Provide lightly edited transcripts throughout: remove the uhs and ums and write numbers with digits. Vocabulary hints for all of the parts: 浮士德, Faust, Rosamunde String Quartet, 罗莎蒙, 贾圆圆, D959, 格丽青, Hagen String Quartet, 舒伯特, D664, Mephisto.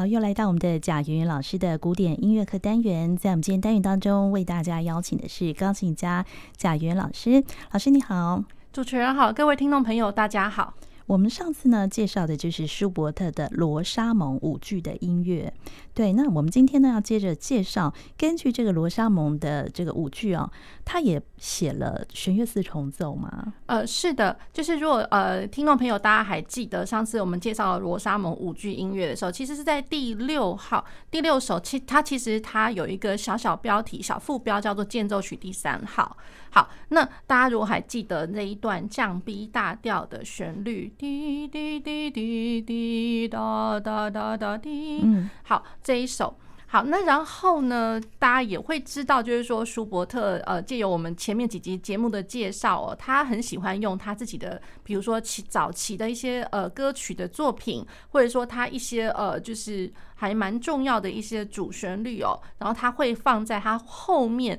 好，又来到我们的贾圆圆老师的古典音乐课单元，在我们今天单元当中，为大家邀请的是钢琴家贾圆圆老师。老师你好，主持人好，各位听众朋友大家好。我们上次呢介绍的就是舒伯特的《罗莎蒙舞剧》的音乐，对，那我们今天呢要接着介绍，根据这个罗莎蒙的这个舞剧哦，他也写了弦乐四重奏吗？是的，就是如果听众朋友大家还记得上次我们介绍罗莎蒙舞剧音乐的时候，其实是在第6首，它有一个小标题、小副标叫做间奏曲第3号。好，那大家如果还记得那一段降 B 大调的旋律。滴滴滴滴滴哒哒哒哒滴，好，这一首。好，那然后呢，大家也会知道，就是说舒伯特，藉由我们前面几集节目的介绍哦，他很喜欢用他自己的，比如说早期的一些歌曲的作品，或者说他一些就是还蛮重要的一些主旋律哦，然后他会放在他后面。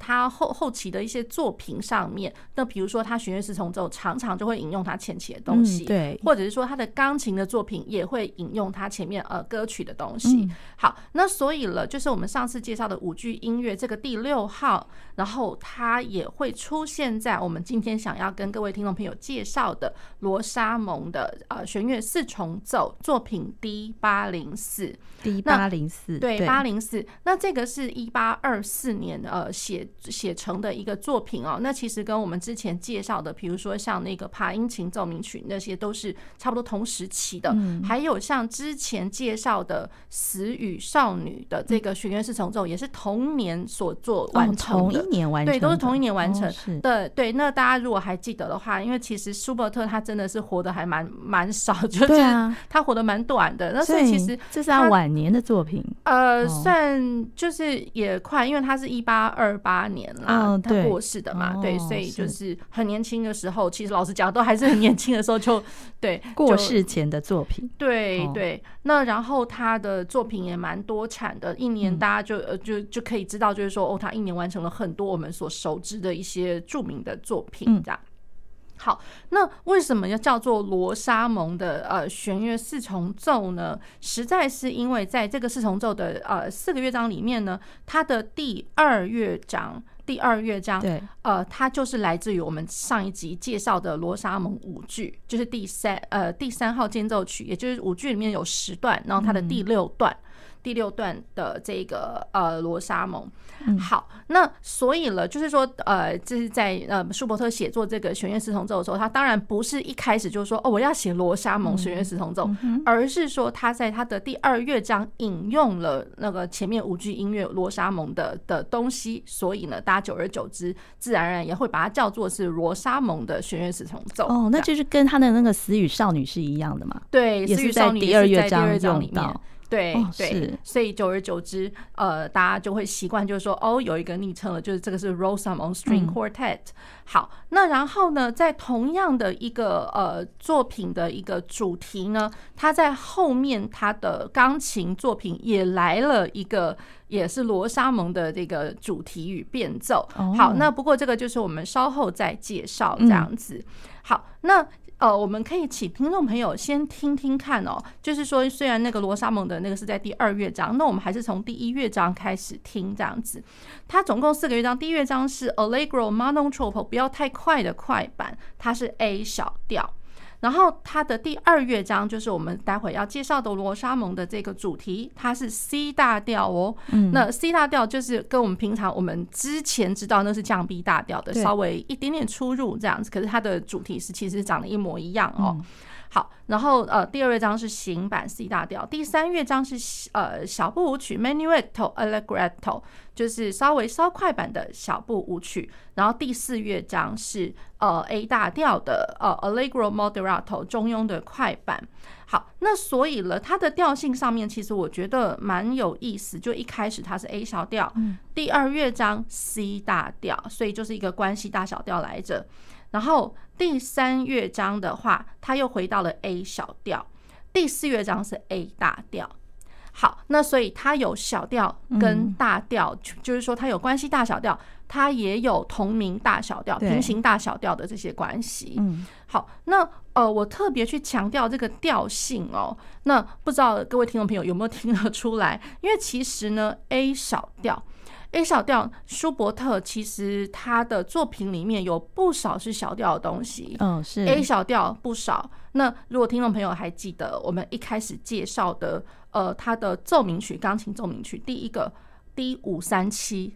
他后期的一些作品上面，那比如说他弦乐四重奏常常就会引用他前期的东西，对，或者是说他的钢琴的作品也会引用他前面歌曲的东西。好，那所以了，就是我们上次介绍的舞剧音乐这个第6号，然后它也会出现在我们今天想要跟各位听众朋友介绍的罗莎蒙的弦乐四重奏作品 D804。D804， 对，804。那这个是1824年写成的一个作品哦，那其实跟我们之前介绍的，比如说像那个帕音琴奏鸣曲那些都是差不多同时期的，还有像之前介绍的死与少女的这个弦乐四重奏也是同年所做完成的，对，都是同一年完成的。对，那大家如果还记得的话，因为其实舒伯特他真的是活得还蛮少，就是他活得蛮短的，那所以其实这是他晚年的作品，算就是也快，因为他是1828年啦，他过世的嘛，对，所以就是很年轻的时候，其实老实讲，都还是很年轻的时候就对过世前的作品，对对。那然后他的作品也蛮多产的，一年大家就可以知道，就是说哦，他一年完成了很多我们所熟知的一些著名的作品，这样。好，那为什么要叫做罗莎蒙的弦乐四重奏呢？实在是因为在这个四重奏的4个乐章里面呢，它的第二乐章，对，它就是来自于我们上一集介绍的罗莎蒙舞剧，就是第3号间奏曲，也就是舞剧里面有10段，然后它的第6段。第6段的这个罗莎蒙，好，那所以了，就是说这是在舒伯特写作这个弦乐四重奏的时候，他当然不是一开始就说哦我要写罗莎蒙弦乐四重奏，而是说他在他的第2乐章引用了那个前面舞剧音乐罗莎蒙的东西，所以呢，大家久而久之，自然而然也会把它叫做是罗莎蒙的弦乐四重奏。哦，那就是跟他的那个《死与少女》是一样的嘛？对，《死与少女》也是在第2乐章里面。对对，所以久而久之，大家就会习惯，就是说，哦，有一个昵称了，就是这个是 Rosamunde String Quartet。好，那然后呢，在同样的一个作品的一个主题呢，它在后面它的钢琴作品也来了一个。也是罗莎蒙的这个主题与变奏。好，那不过这个就是我们稍后再介绍这样子。好，那我们可以请听众朋友先听听看哦。就是说，虽然那个罗莎蒙的那个是在第2乐章，那我们还是从第1乐章开始听这样子。它总共4个乐章，第1乐章是 Allegro Monotropo， 不要太快的快板，它是 A 小调。然后它的第2乐章就是我们待会要介绍的罗莎蒙的这个主题，它是 C 大调哦。那 C 大调就是跟我们平常我们之前知道那是降 B 大调的，稍微一点点出入这样子。可是它的主题是其实长得一模一样哦。好，然后第2乐章是行板 C 大调，第3乐章是小步舞曲 Menuetto Allegretto， 就是稍快版的小步舞曲，然后第4乐章是A 大调的Allegro Moderato 中庸的快板。好，那所以了，它的调性上面其实我觉得蛮有意思，就一开始它是 A 小调，第2乐章 C 大调，所以就是一个关系大小调来着。然后第3乐章的话，它又回到了 A 小调，第4乐章是 A 大调。好，那所以它有小调跟大调，就是说它有关系大小调，它也有同名大小调、平行大小调的这些关系。嗯，好，那我特别去强调这个调性哦。那不知道各位听众朋友有没有听得出来？因为其实呢 ，A 小调，舒伯特其实他的作品里面有不少是小调的东西。嗯，是 A 小调不少。那如果听众朋友还记得我们一开始介绍的，他的奏鸣曲、钢琴奏鸣曲，第一个 D537，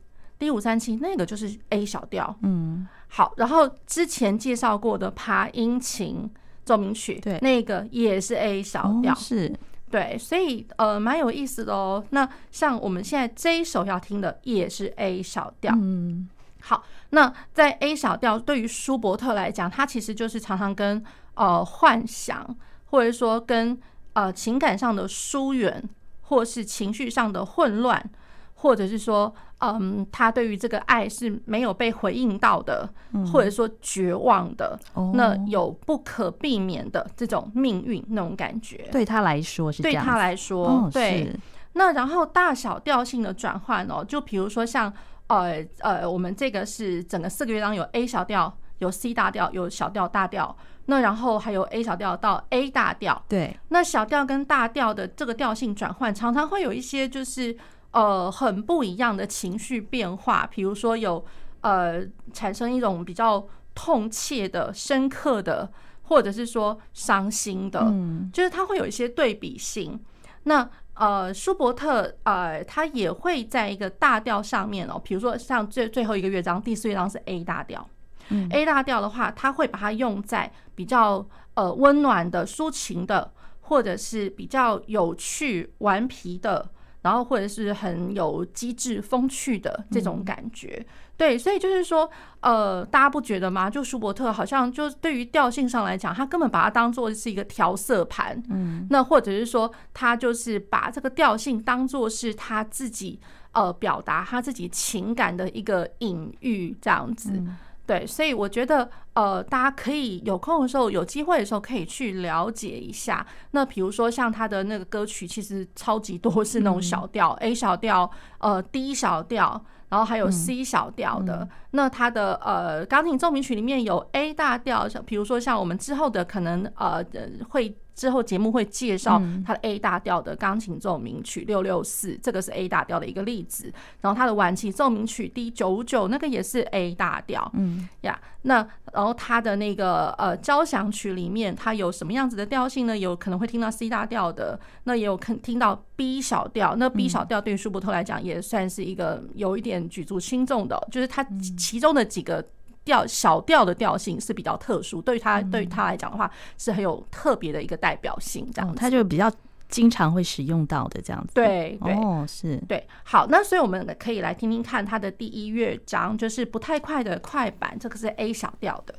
那个就是 A 小调。嗯，好，然后之前介绍过的爬音琴奏鸣曲，对，那个也是 A 小调。哦，是。对，所以蛮有意思的哦。那像我们现在这一首要听的也是 A 小调。嗯，好，那在 A 小调对于舒伯特来讲，他其实就是常常跟幻想，或者说跟情感上的疏远，或是情绪上的混乱，或者是说他对于这个爱是没有被回应到的，或者说绝望的，那有不可避免的这种命运那种感觉，对他来说是这样，对他来说，对。那然后大小调性的转换哦，就比如说像我们这个是整个四个乐章有 A 小调，有 C 大调，有小调大调，那然后还有 A 小调到 A 大调，对。那小调跟大调的这个调性转换，常常会有一些就是很不一样的情绪变化，比如说有产生一种比较痛切的、深刻的，或者是说伤心的，就是它会有一些对比性。那舒伯特他也会在一个大调上面哦，比如说像最后一个乐章，第四乐章是 A 大调。A 大调的话，他会把它用在比较温暖的、抒情的，或者是比较有趣、顽皮的。然后或者是很有机智风趣的这种感觉，对，所以就是说，大家不觉得吗？就舒伯特好像就对于调性上来讲，他根本把它当做是一个调色盘，那或者是说他就是把这个调性当做是他自己表达他自己情感的一个隐喻这样子。对，所以我觉得，大家可以有空的时候、有机会的时候，可以去了解一下。那比如说像他的那个歌曲，其实超级多是那种小调、A 小调、D 小调，然后还有 C 小调的。那他的钢琴奏鸣曲里面有 A 大调，比如说像我们之后的可能会之后节目会介绍他的 A 大调的钢琴奏鸣曲664，这个是 A 大调的一个例子。然后他的晚期奏鸣曲 D959，那个也是 A 大调。那然后他的那个交响曲里面，他有什么样子的调性呢？有可能会听到 C 大调的，那也有听到 B 小调。那 B 小调对于舒伯特来讲也算是一个有一点举足轻重的，就是他其中的几个小调的调性是比较特殊，对于他来讲的话是很有特别的一个代表性，这样子，他就比较经常会使用到的这样子。对对，是，对。好，那所以我们可以来听听看他的第一乐章，就是不太快的快板，这个是 A 小调的。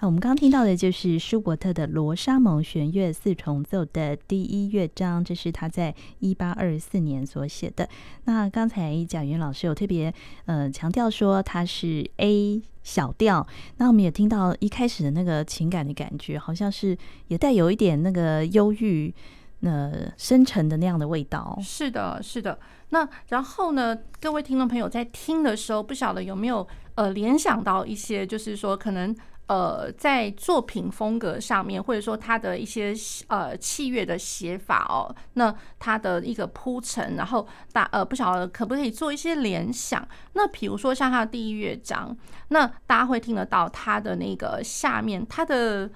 我们刚听到的就是舒伯特的罗莎蒙弦乐四重奏的第一乐章，这是他在1824年所写的。那刚才蒋元老师有特别强调说他是 A 小调，那我们也听到一开始的那个情感的感觉，好像是也带有一点那个忧郁深沉的那样的味道。是的，是的。那然后呢，各位听众朋友在听的时候，不晓得有没有联想到一些，就是说可能在作品风格上面，或者说它的一些器乐的写法哦，那它的一个铺陈，然后不晓得可不可以做一些联想？那比如说像它的第一乐章，那大家会听得到它的那个下面，它的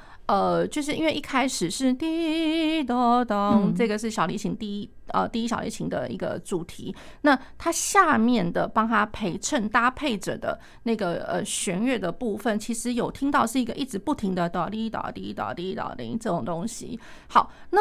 就是因为一开始是滴咚咚，这个是小提琴第一小提琴的一个主题。那它下面的帮它陪衬搭配着的那个弦乐的部分，其实有听到是一个一直不停的哆滴哆滴哆滴哆滴这种东西。好，那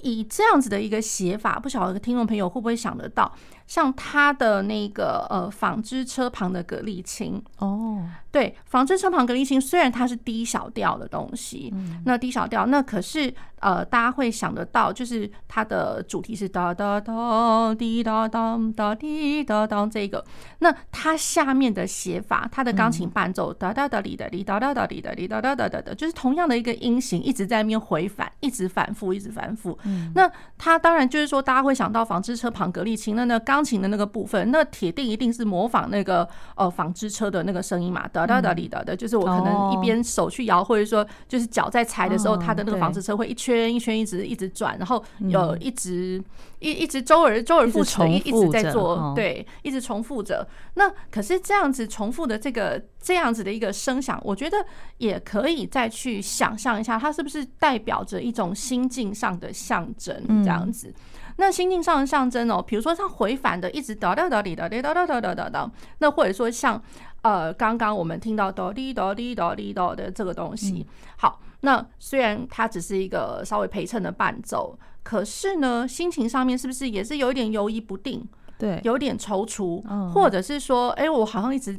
以这样子的一个写法，不晓得听众朋友会不会想得到，像他的那个纺织车旁的格力琴哦，对，纺织车旁格力琴虽然它是低小调的东西，那低小调那可是大家会想得到，就是它的主题是哒哒哒滴哒哒哒滴哒哒这个，那它下面的写法，它的钢琴伴奏哒哒哒滴哒滴哒哒哒滴哒滴哒哒哒哒，就是同样的一个音型一直在那边回返，一直反复，一直反复。那它当然就是说大家会想到纺织车旁格力琴，那钢钢琴的那个部分，那铁定一定是模仿那个纺织车的那个声音嘛，哒哒哒哩哒的，就是我可能一边手去摇，或者说就是脚在踩的时候，它的那个纺织车会一圈一圈一直转，然后一直周而复始，一直在做，对，一直重复着。那可是这样子重复的这样子的一个声响，我觉得也可以再去想象一下，它是不是代表着一种心境上的象征这样子。那心境上的象征哦，比如说像回返的一直叨叨叨哩叨哩叨叨叨叨叨叨，那或者说像刚刚我们听到叨哩叨哩叨哩叨的这个东西。好，那虽然它只是一个稍微陪衬的伴奏，可是呢，心情上面是不是也是有一点犹疑不定？对，有点踌躇，或者是说，哎，我好像一直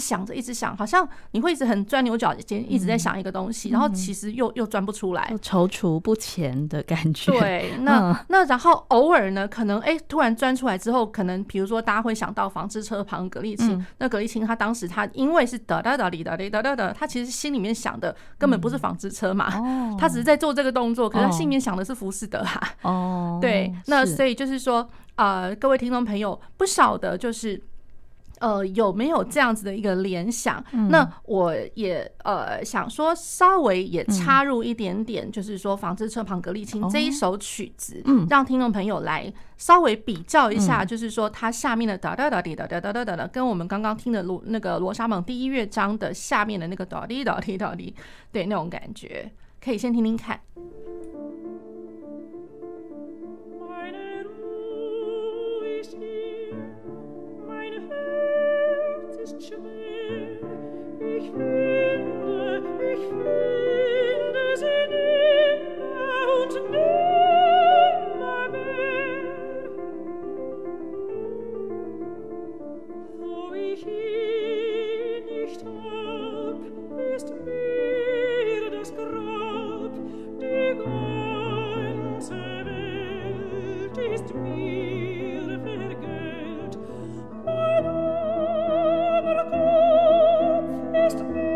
想着，一直想，好像你会一直很钻牛角尖，一直在想一个东西，然后其实又钻不出来，踌躇不前的感觉。对，那然后偶尔呢，可能哎，突然钻出来之后，可能比如说大家会想到纺织车旁葛丽青，那葛丽青她当时她因为是哒哒哒哩哒哩哒哒哒，她其实心里面想的根本不是纺织车嘛，她只是在做这个动作，可是她心里面想的是浮士德啊。哦，对，那所以就是说。各位听众朋友，不晓得就是有没有这样子的一个联想？那我也想说，稍微也插入一点点，就是说《纺织车旁格丽青》这一首曲子，让听众朋友来稍微比较一下，就是说它下面的哒哒哒滴哒哒哒哒哒哒，跟我们刚刚听的那个罗莎蒙第一乐章的下面的那个哒滴哒滴哒滴，对，那种感觉，可以先听听看。Ich finde sie nimmer und nimmer mehr. Wo ich ihn nicht hab, ist mir das Grab. Die ganze Welt ist mir vergällt. Mein armer Kopf ist mir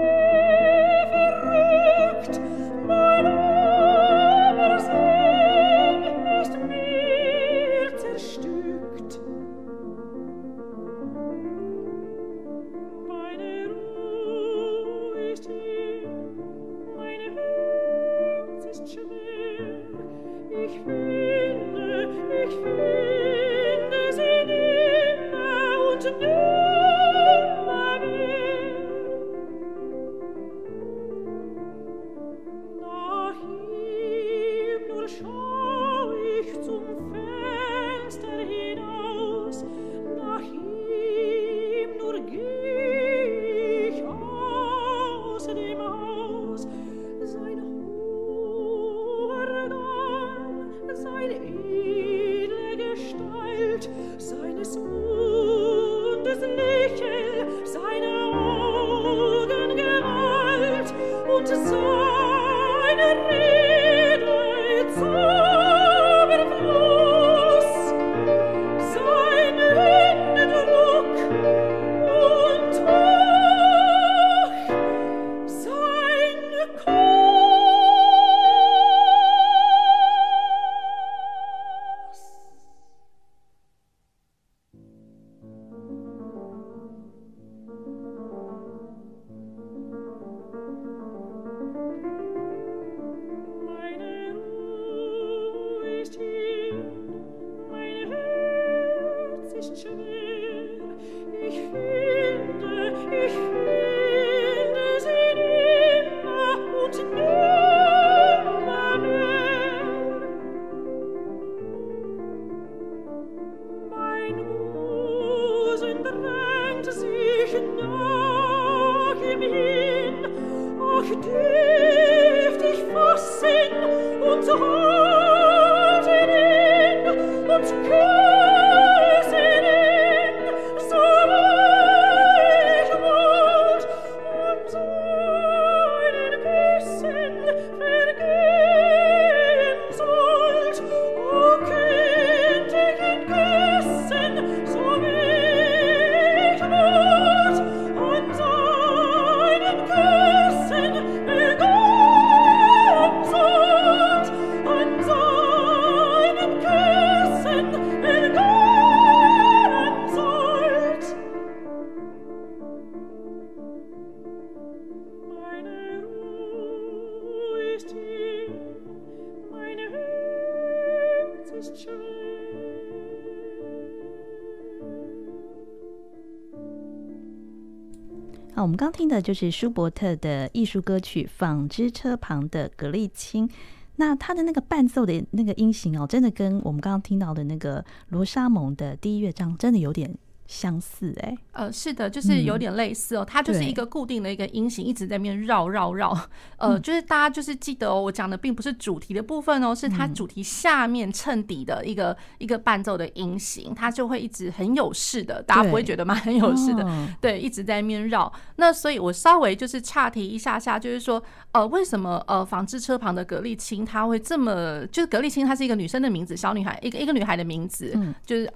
啊，我们刚听的就是舒伯特的艺术歌曲《纺织车旁的格丽青》。那他的那个伴奏的那个音型哦，真的跟我们刚刚听到的那个罗莎蒙的第一乐章真的有点相似哎、欸。是的，就是有点类似哦。它就是一个固定的一个音型，一直在那边绕。就是大家就是记得哦，我讲的并不是主题的部分哦，是它主题下面衬底的一个伴奏的音型，它就会一直很有势的，大家不会觉得吗？很有势的，对，一直在那边绕。那所以我稍微就是岔题一下下，就是说，为什么纺织车旁的格丽青她会这么，就是格丽青她是一个女生的名字，小女孩，一个女孩的名字，就是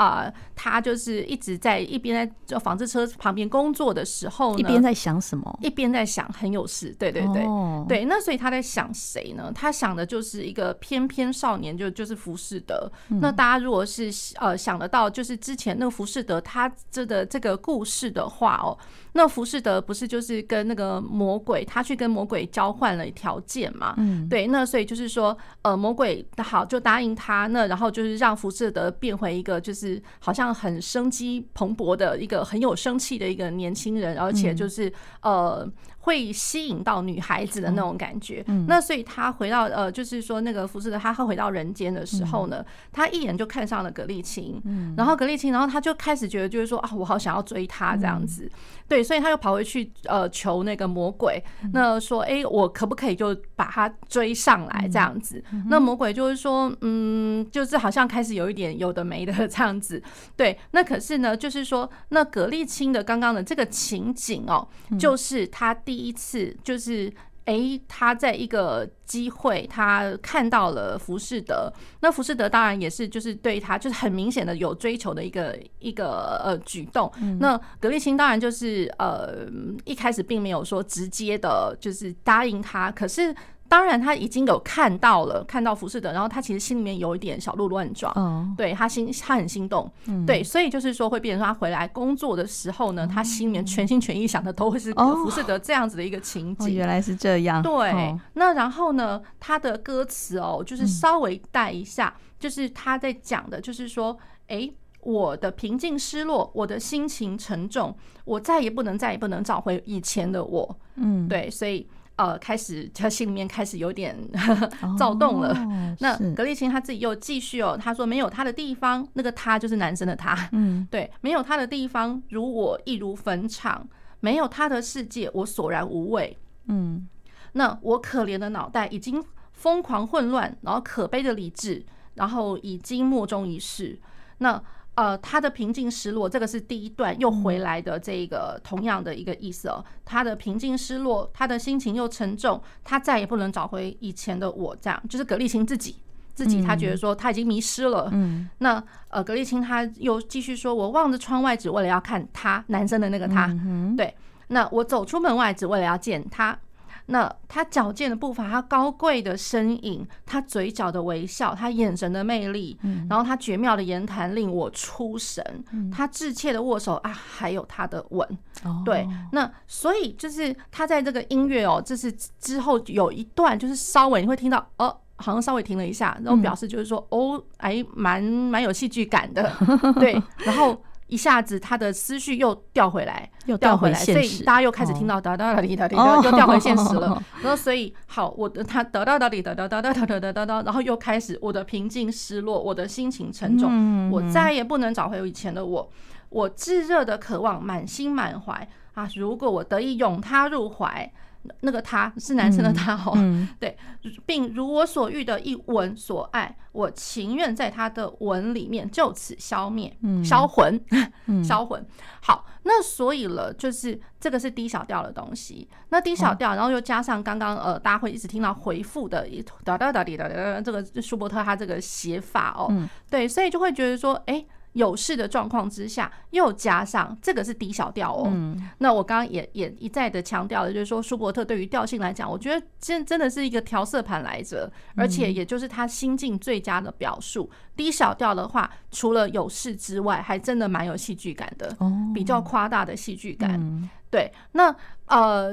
她就是一直在一边在就纺织车旁边工作的时候呢，一边在想什么？一边在想很有事，对对对、对。那所以他在想谁呢？他想的就是一个翩翩少年，就是浮士德。那大家如果是想得到，就是之前那个浮士德他这个故事的话哦，那浮士德不是就是跟那个魔鬼，他去跟魔鬼交换了条件嘛？对。那所以就是说，魔鬼好就答应他，那然后就是让浮士德变回一个就是好像很生机蓬勃的一个很有生气的一个年轻人，而且就是会吸引到女孩子的那种感觉。那所以他回到就是说那个浮士德他回到人间的时候呢，他一眼就看上了格丽青，然后格丽青，然后他就开始觉得就是说啊，我好想要追她这样子。对，所以他又跑回去求那个魔鬼，那说哎、我可不可以就把她追上来这样子？那魔鬼就是说就是好像开始有一点有的没的这样子。对，那可是呢，就是说那格丽青的刚刚的这个情景哦，就是他第一次就是他在一个机会，他看到了浮士德，那浮士德当然也是就是对他就是很明显的有追求的一个举动。那格丽青当然就是一开始并没有说直接的就是答应他，可是当然他已经有看到浮士德，然后他其实心里面有一点小鹿乱撞，对，他很心动，对，所以就是说会变成他回来工作的时候呢，他心里面全心全意想的都会是浮士德这样子的一个情景。原来是这样，对。那然后呢，他的歌词哦，就是稍微带一下，就是他在讲的就是说我的平静失落，我的心情沉重，我再也不能找回以前的我。对，所以开始他心里面开始有点躁动了。那格丽青他自己又继续哦，他说没有他的地方，那个他就是男生的他，对，没有他的地方，如我亦如坟场，没有他的世界，我索然无味。那我可怜的脑袋已经疯狂混乱，然后可悲的理智，然后已经莫衷一是。那他的平静失落，这个是第一段又回来的这个同样的一个意思哦。他的平静失落，他的心情又沉重，他再也不能找回以前的我，这样就是葛丽青自己他觉得说他已经迷失了。那葛丽青他又继续说，我望着窗外只为了要看他，男生的那个他，对。那我走出门外只为了要见他。那他矫健的步伐，他高贵的身影，他嘴角的微笑，他眼神的魅力，然后他绝妙的言谈令我出神，他稚切的握手啊，还有他的吻。对，那所以就是他在这个音乐哦，这是之后有一段，就是稍微你会听到好像稍微停了一下，然后表示就是说蛮有戏剧感的，对，然后。一下子他的思绪又掉回来，所以大家又开始听到哒哒哒滴哒滴，又掉回现实了。然后所以好，我的他哒哒哒滴哒哒哒哒哒哒哒哒，然后又开始我的平静失落，我的心情沉重，我再也不能找回以前的我，我炙热的渴望满心满怀啊！如果我得以拥他入怀，那个他是男生的他哦，对，并如我所欲的一吻所爱，我情愿在他的吻里面就此消灭，销魂。好，那所以了，就是这个是低小调的东西。那低小调，然后又加上刚刚大家会一直听到回复的哒哒哒滴哒哒，这个舒伯特他这个写法哦，对，所以就会觉得说，有事的状况之下，又加上这个是D小调哦。那我刚刚也一再的强调了，就是说舒伯特对于调性来讲，我觉得真的是一个调色盘来着，而且也就是他心境最佳的表述。D小调的话，除了有事之外，还真的蛮有戏剧感的，比较夸大的戏剧感。对，那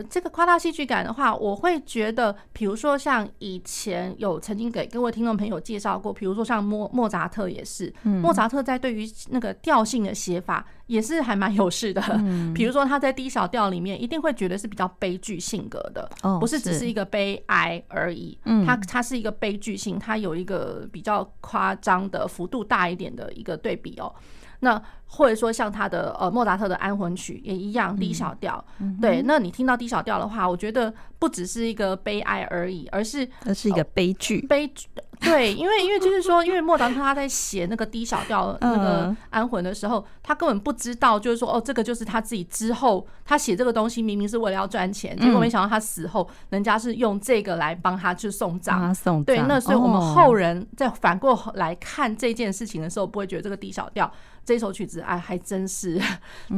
这个夸大戏剧感的话，我会觉得，比如说像以前有曾经给各位听众朋友介绍过，比如说像莫扎特也是，莫扎特在对于那个调性的写法也是还蛮有事的。比如说他在D小调里面一定会觉得是比较悲剧性格的，不是只是一个悲哀而已，它是一个悲剧性，它有一个比较夸张的幅度大一点的一个对比哦。那或者说像他的莫扎特的安魂曲也一样D小调，对，那你听到D小调的话，我觉得不只是一个悲哀而已，而是一个悲剧。对，因为就是说，因为莫扎特他在写那个D小调那个安魂的时候，他根本不知道，就是说哦，这个就是他自己之后他写这个东西明明是为了要赚钱，结果没想到他死后人家是用这个来帮他去送葬。对，那所以我们后人在反过来看这件事情的时候，不会觉得这个D小调这首曲子哎还真是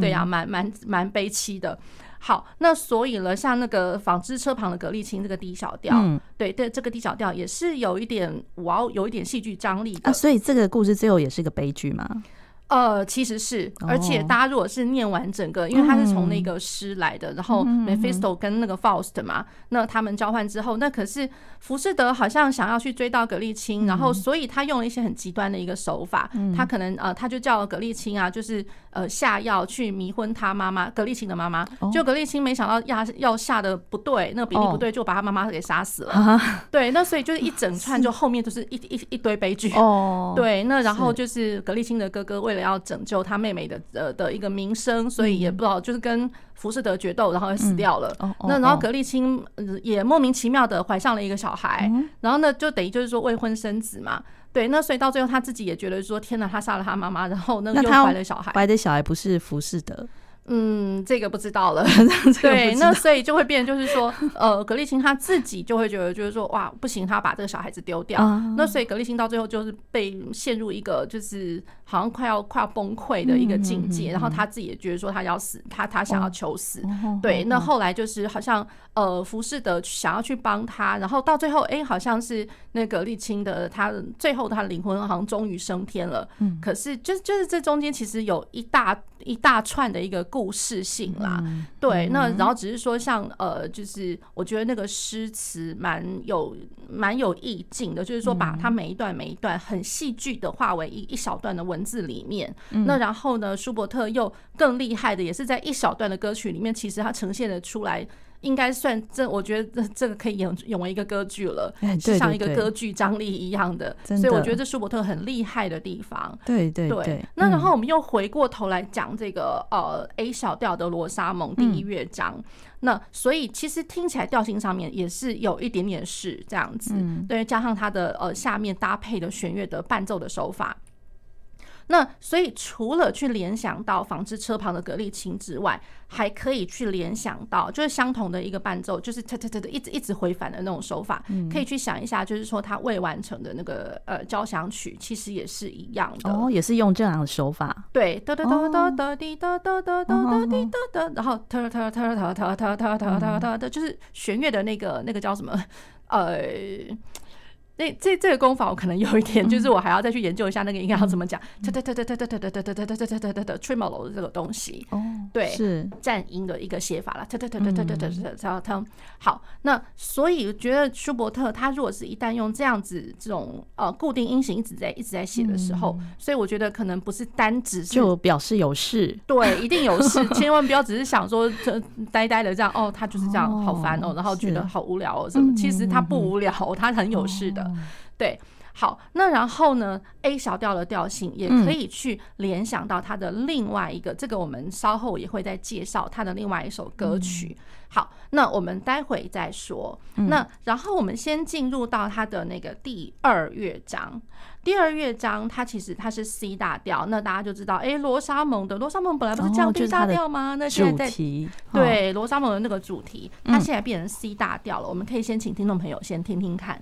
对呀，蛮悲凄的。好，那所以了，像那个纺织车旁的格丽琴这个D小调，对，这个D小调也是有一点，哇，有一点戏剧张力的。所以这个故事最后也是个悲剧吗？其实是，而且大家如果是念完整个，因为他是从那个诗来的，然后 Mephisto 跟那个 Faust 嘛，那他们交换之后，那可是浮士德好像想要去追到格丽青，然后所以他用了一些很极端的一个手法，他可能他就叫格丽青啊，就是下药去迷昏他妈妈格丽青的妈妈，就格丽青没想到药下的不对，那个比例不对，就把他妈妈给杀死了。对，那所以就是一整串，就后面就是一堆悲剧。对，那然后就是格丽青的哥哥为了要拯救他妹妹的一个名声，所以也不知道就是跟浮士德决斗，然后死掉了。那然后格丽青也莫名其妙的怀上了一个小孩，然后呢就等于就是说未婚生子嘛。对，那所以到最后他自己也觉得说天哪，他杀了他妈妈，然后那又怀了小孩，怀的小孩不是浮士德。这个不知道了。对，那所以就会变成就是说，格丽青她自己就会觉得就是说，哇，不行，她把这个小孩子丢掉。那所以格丽青到最后就是被陷入一个就是好像快要崩溃的一个境界，然后她自己也觉得说她要死，她想要求死。对，那后来就是好像浮士德想要去帮她，然后到最后，哎，好像是那格丽青的她最后她的灵魂好像终于升天了。可是就是这中间其实有一大串的一个故事性啦，对，那然后只是说像就是我觉得那个诗词蛮有意境的，就是说把它每一段很戏剧的化为一小段的文字里面，那然后呢，舒伯特又更厉害的，也是在一小段的歌曲里面，其实它呈现的出来。应该算我觉得这个可以演为一个歌剧了，是像一个歌剧张力一样的，所以我觉得这舒伯特很厉害的地方。对。那然后我们又回过头来讲这个A 小调的罗莎蒙第一乐章，那所以其实听起来调性上面也是有一点点是这样子，对，加上它的下面搭配的弦乐的伴奏的手法。那所以除了去联想到纺织车旁的格丽琴之外，还可以去联想到就是相同的一个伴奏，就是一直回返的那种手法，可以去想一下，就是说它未完成的那个交响曲其实也是一样的，也是用这样的手法。对，然后就是弦乐的那个叫什么这个功法我可能有一点，就是我还要再去研究一下那个应该要怎么讲。Tremolo 这个东西，对，是颤音的一个写法了。好，那所以觉得舒伯特他如果是一旦用这样子这种固定音型一直在写的时候，所以我觉得可能不是单只是就表示有事，对，一定有事，千万不要只是想说呆呆的这样哦，他就是这样好烦哦，然后觉得好无聊哦什么，其实他不无聊，他很有事的。对，好，那然后呢 A 小调的调性也可以去联想到它的另外一个，这个我们稍后也会再介绍它的另外一首歌曲。好，那我们待会再说。那然后我们先进入到它的那个第二乐章。第二乐章它其实它是 C 大调，那大家就知道，哎，罗莎蒙本来不是降 D 大调吗？那现在对罗莎蒙的那个主题，它现在变成 C 大调了。我们可以先请听众朋友先听听看。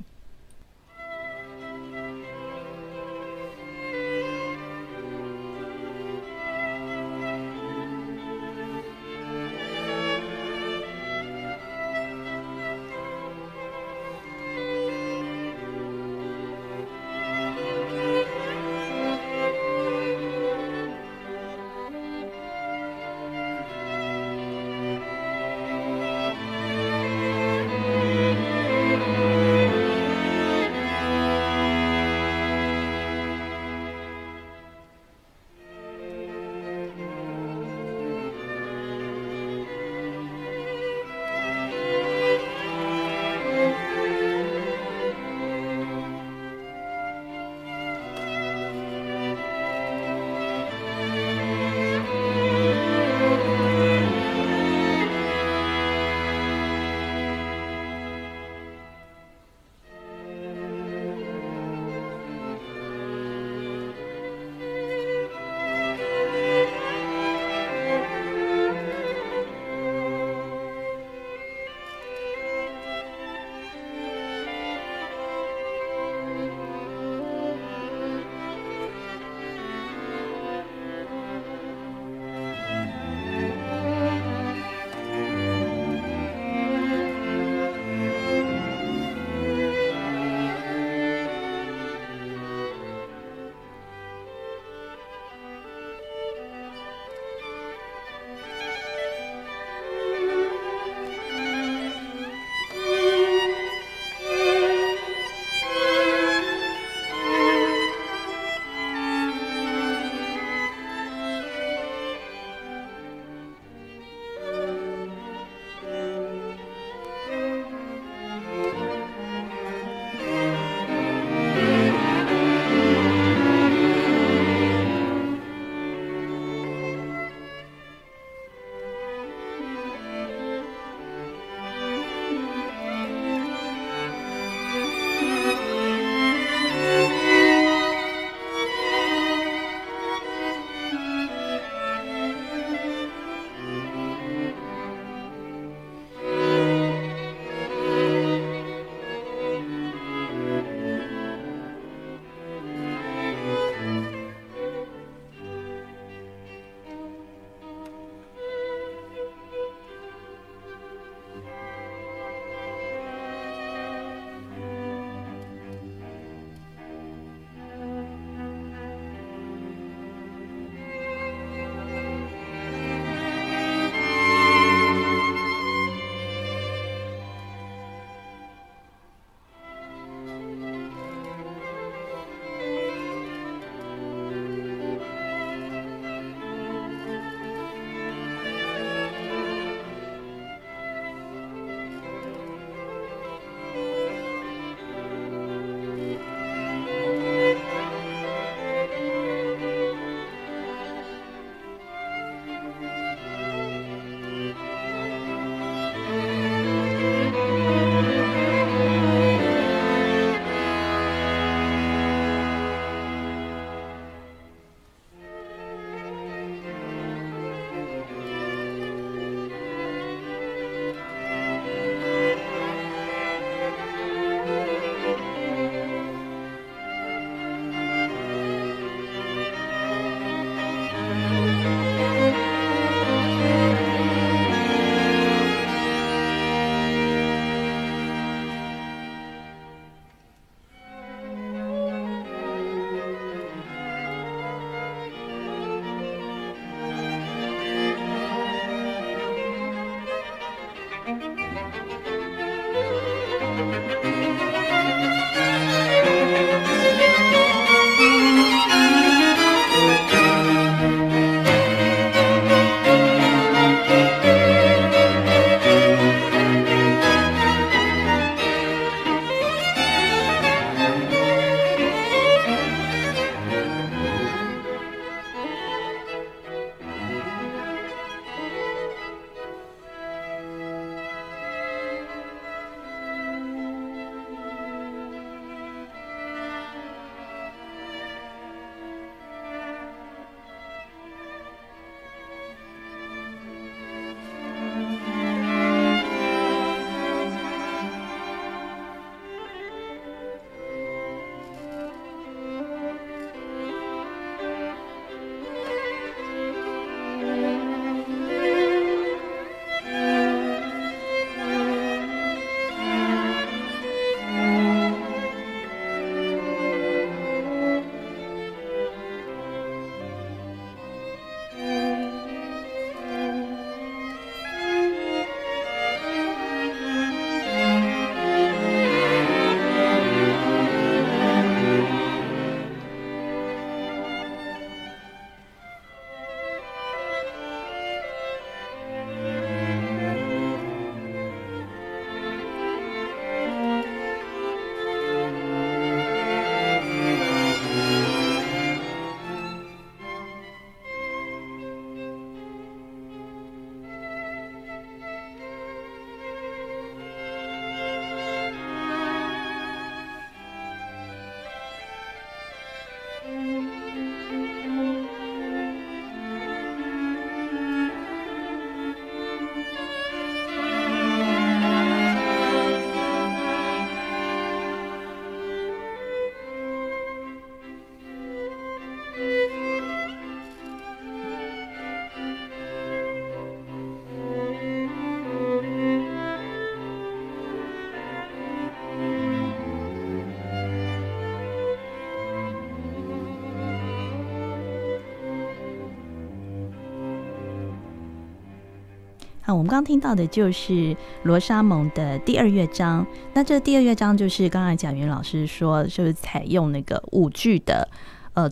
啊，我们刚刚听到的就是罗莎蒙的第二乐章。那这第二乐章就是刚才贾云老师说，就是采用那个舞剧的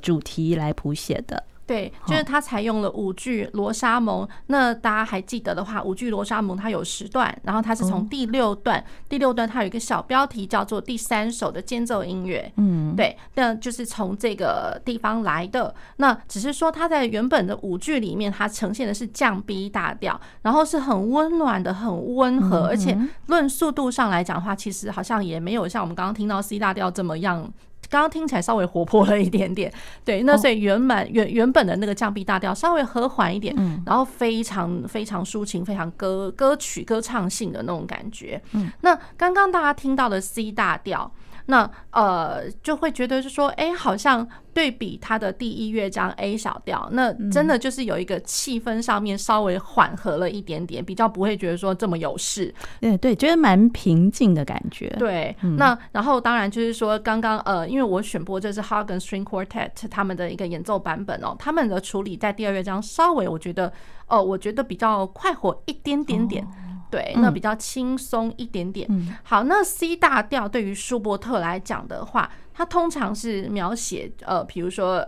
主题来谱写的。对，就是他采用了舞剧罗莎蒙。那大家还记得的话，舞剧罗莎蒙它有10段，然后它是从第6段，第6段它有一个小标题叫做第3首的间奏音乐。嗯，对，那就是从这个地方来的。那只是说它在原本的舞剧里面，它呈现的是降 B 大调，然后是很温暖的、很温和，而且论速度上来讲的话，其实好像也没有像我们刚刚听到 C 大调这么样。刚刚听起来稍微活泼了一点点，对，那所以原本的那个降 B 大调稍微和缓一点，然后非常非常抒情、非常歌唱性的那种感觉。那刚刚大家听到的 C 大调，那就会觉得是说，哎，好像对比它的第一乐章 A 小调，那真的就是有一个气氛上面稍微缓和了一点点，比较不会觉得说这么有事。对对，觉得蛮平静的感觉。对，那然后当然就是说，刚刚因为我选播这是 Hagen String Quartet 他们的一个演奏版本哦，他们的处理在第二乐章稍微我觉得比较快活一点点。哦，对，那比较轻松一点点。好，那 C 大调对于舒伯特来讲的话，他通常是描写比如说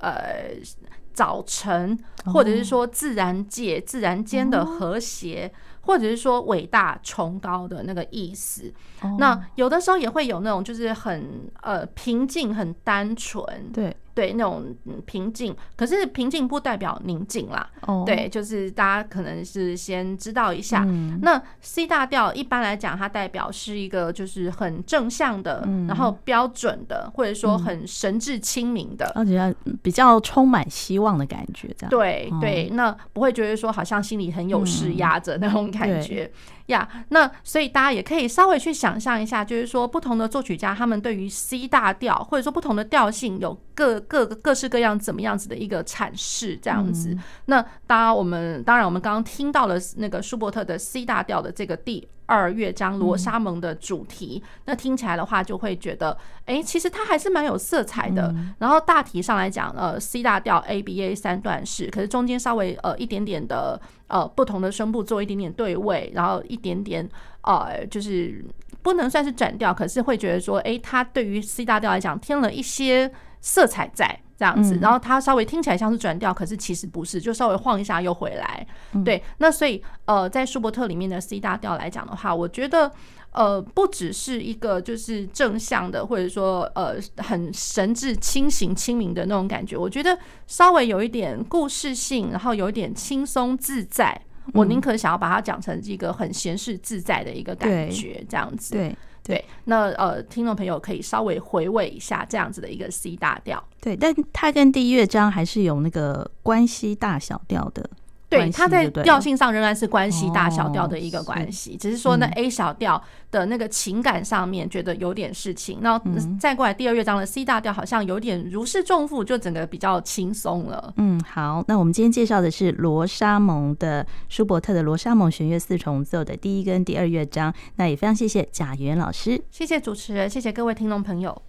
早晨，或者是说自然间的和谐，或者是说伟大崇高的那个意思。那有的时候也会有那种就是很平静、很单纯，对那种平静，可是平静不代表宁静啦。对，就是大家可能是先知道一下。那 C 大调一般来讲，它代表是一个就是很正向的，然后标准的，或者说很神志清明的，而且比较充满希望的感觉。这样对对，那不会觉得说好像心里很有事压着那种感觉。那所以大家也可以稍微去想象一下，就是说不同的作曲家他们对于 C 大调或者说不同的调性有各式各样怎么样子的一个阐释这样子。那当然我们刚刚听到了那个舒伯特的 C 大调的这个第2乐章罗莎蒙的主题，那听起来的话就会觉得，哎，其实它还是蛮有色彩的。然后大体上来讲，C 大调 A B A 3段式，可是中间稍微一点点的不同的声部做一点点对位，然后一点点就是不能算是转调，可是会觉得说，哎，它对于 C 大调来讲添了一些色彩在。这样子，然后它稍微听起来像是转调，可是其实不是，就稍微晃一下又回来。对，那所以在舒伯特里面的 C 大调来讲的话，我觉得不只是一个就是正向的，或者说很神志清醒清明的那种感觉，我觉得稍微有一点故事性，然后有一点轻松自在。我宁可想要把它讲成一个很闲适自在的一个感觉，这样子。对。对，那听众朋友可以稍微回味一下这样子的一个 C 大调。对，但它跟第一乐章还是有那个关系大小调的。对，它在调性上仍然是关系大小调的一个关系，只是说那 A 小调的那个情感上面觉得有点事情，然后再过来第二乐章的 C 大调好像有点如释重负，就整个比较轻松了。嗯，好，那我们今天介绍的是罗莎蒙的舒伯特的罗莎蒙弦乐四重奏的第一跟第二乐章，那也非常谢谢贾元老师，谢谢主持人，谢谢各位听众朋友。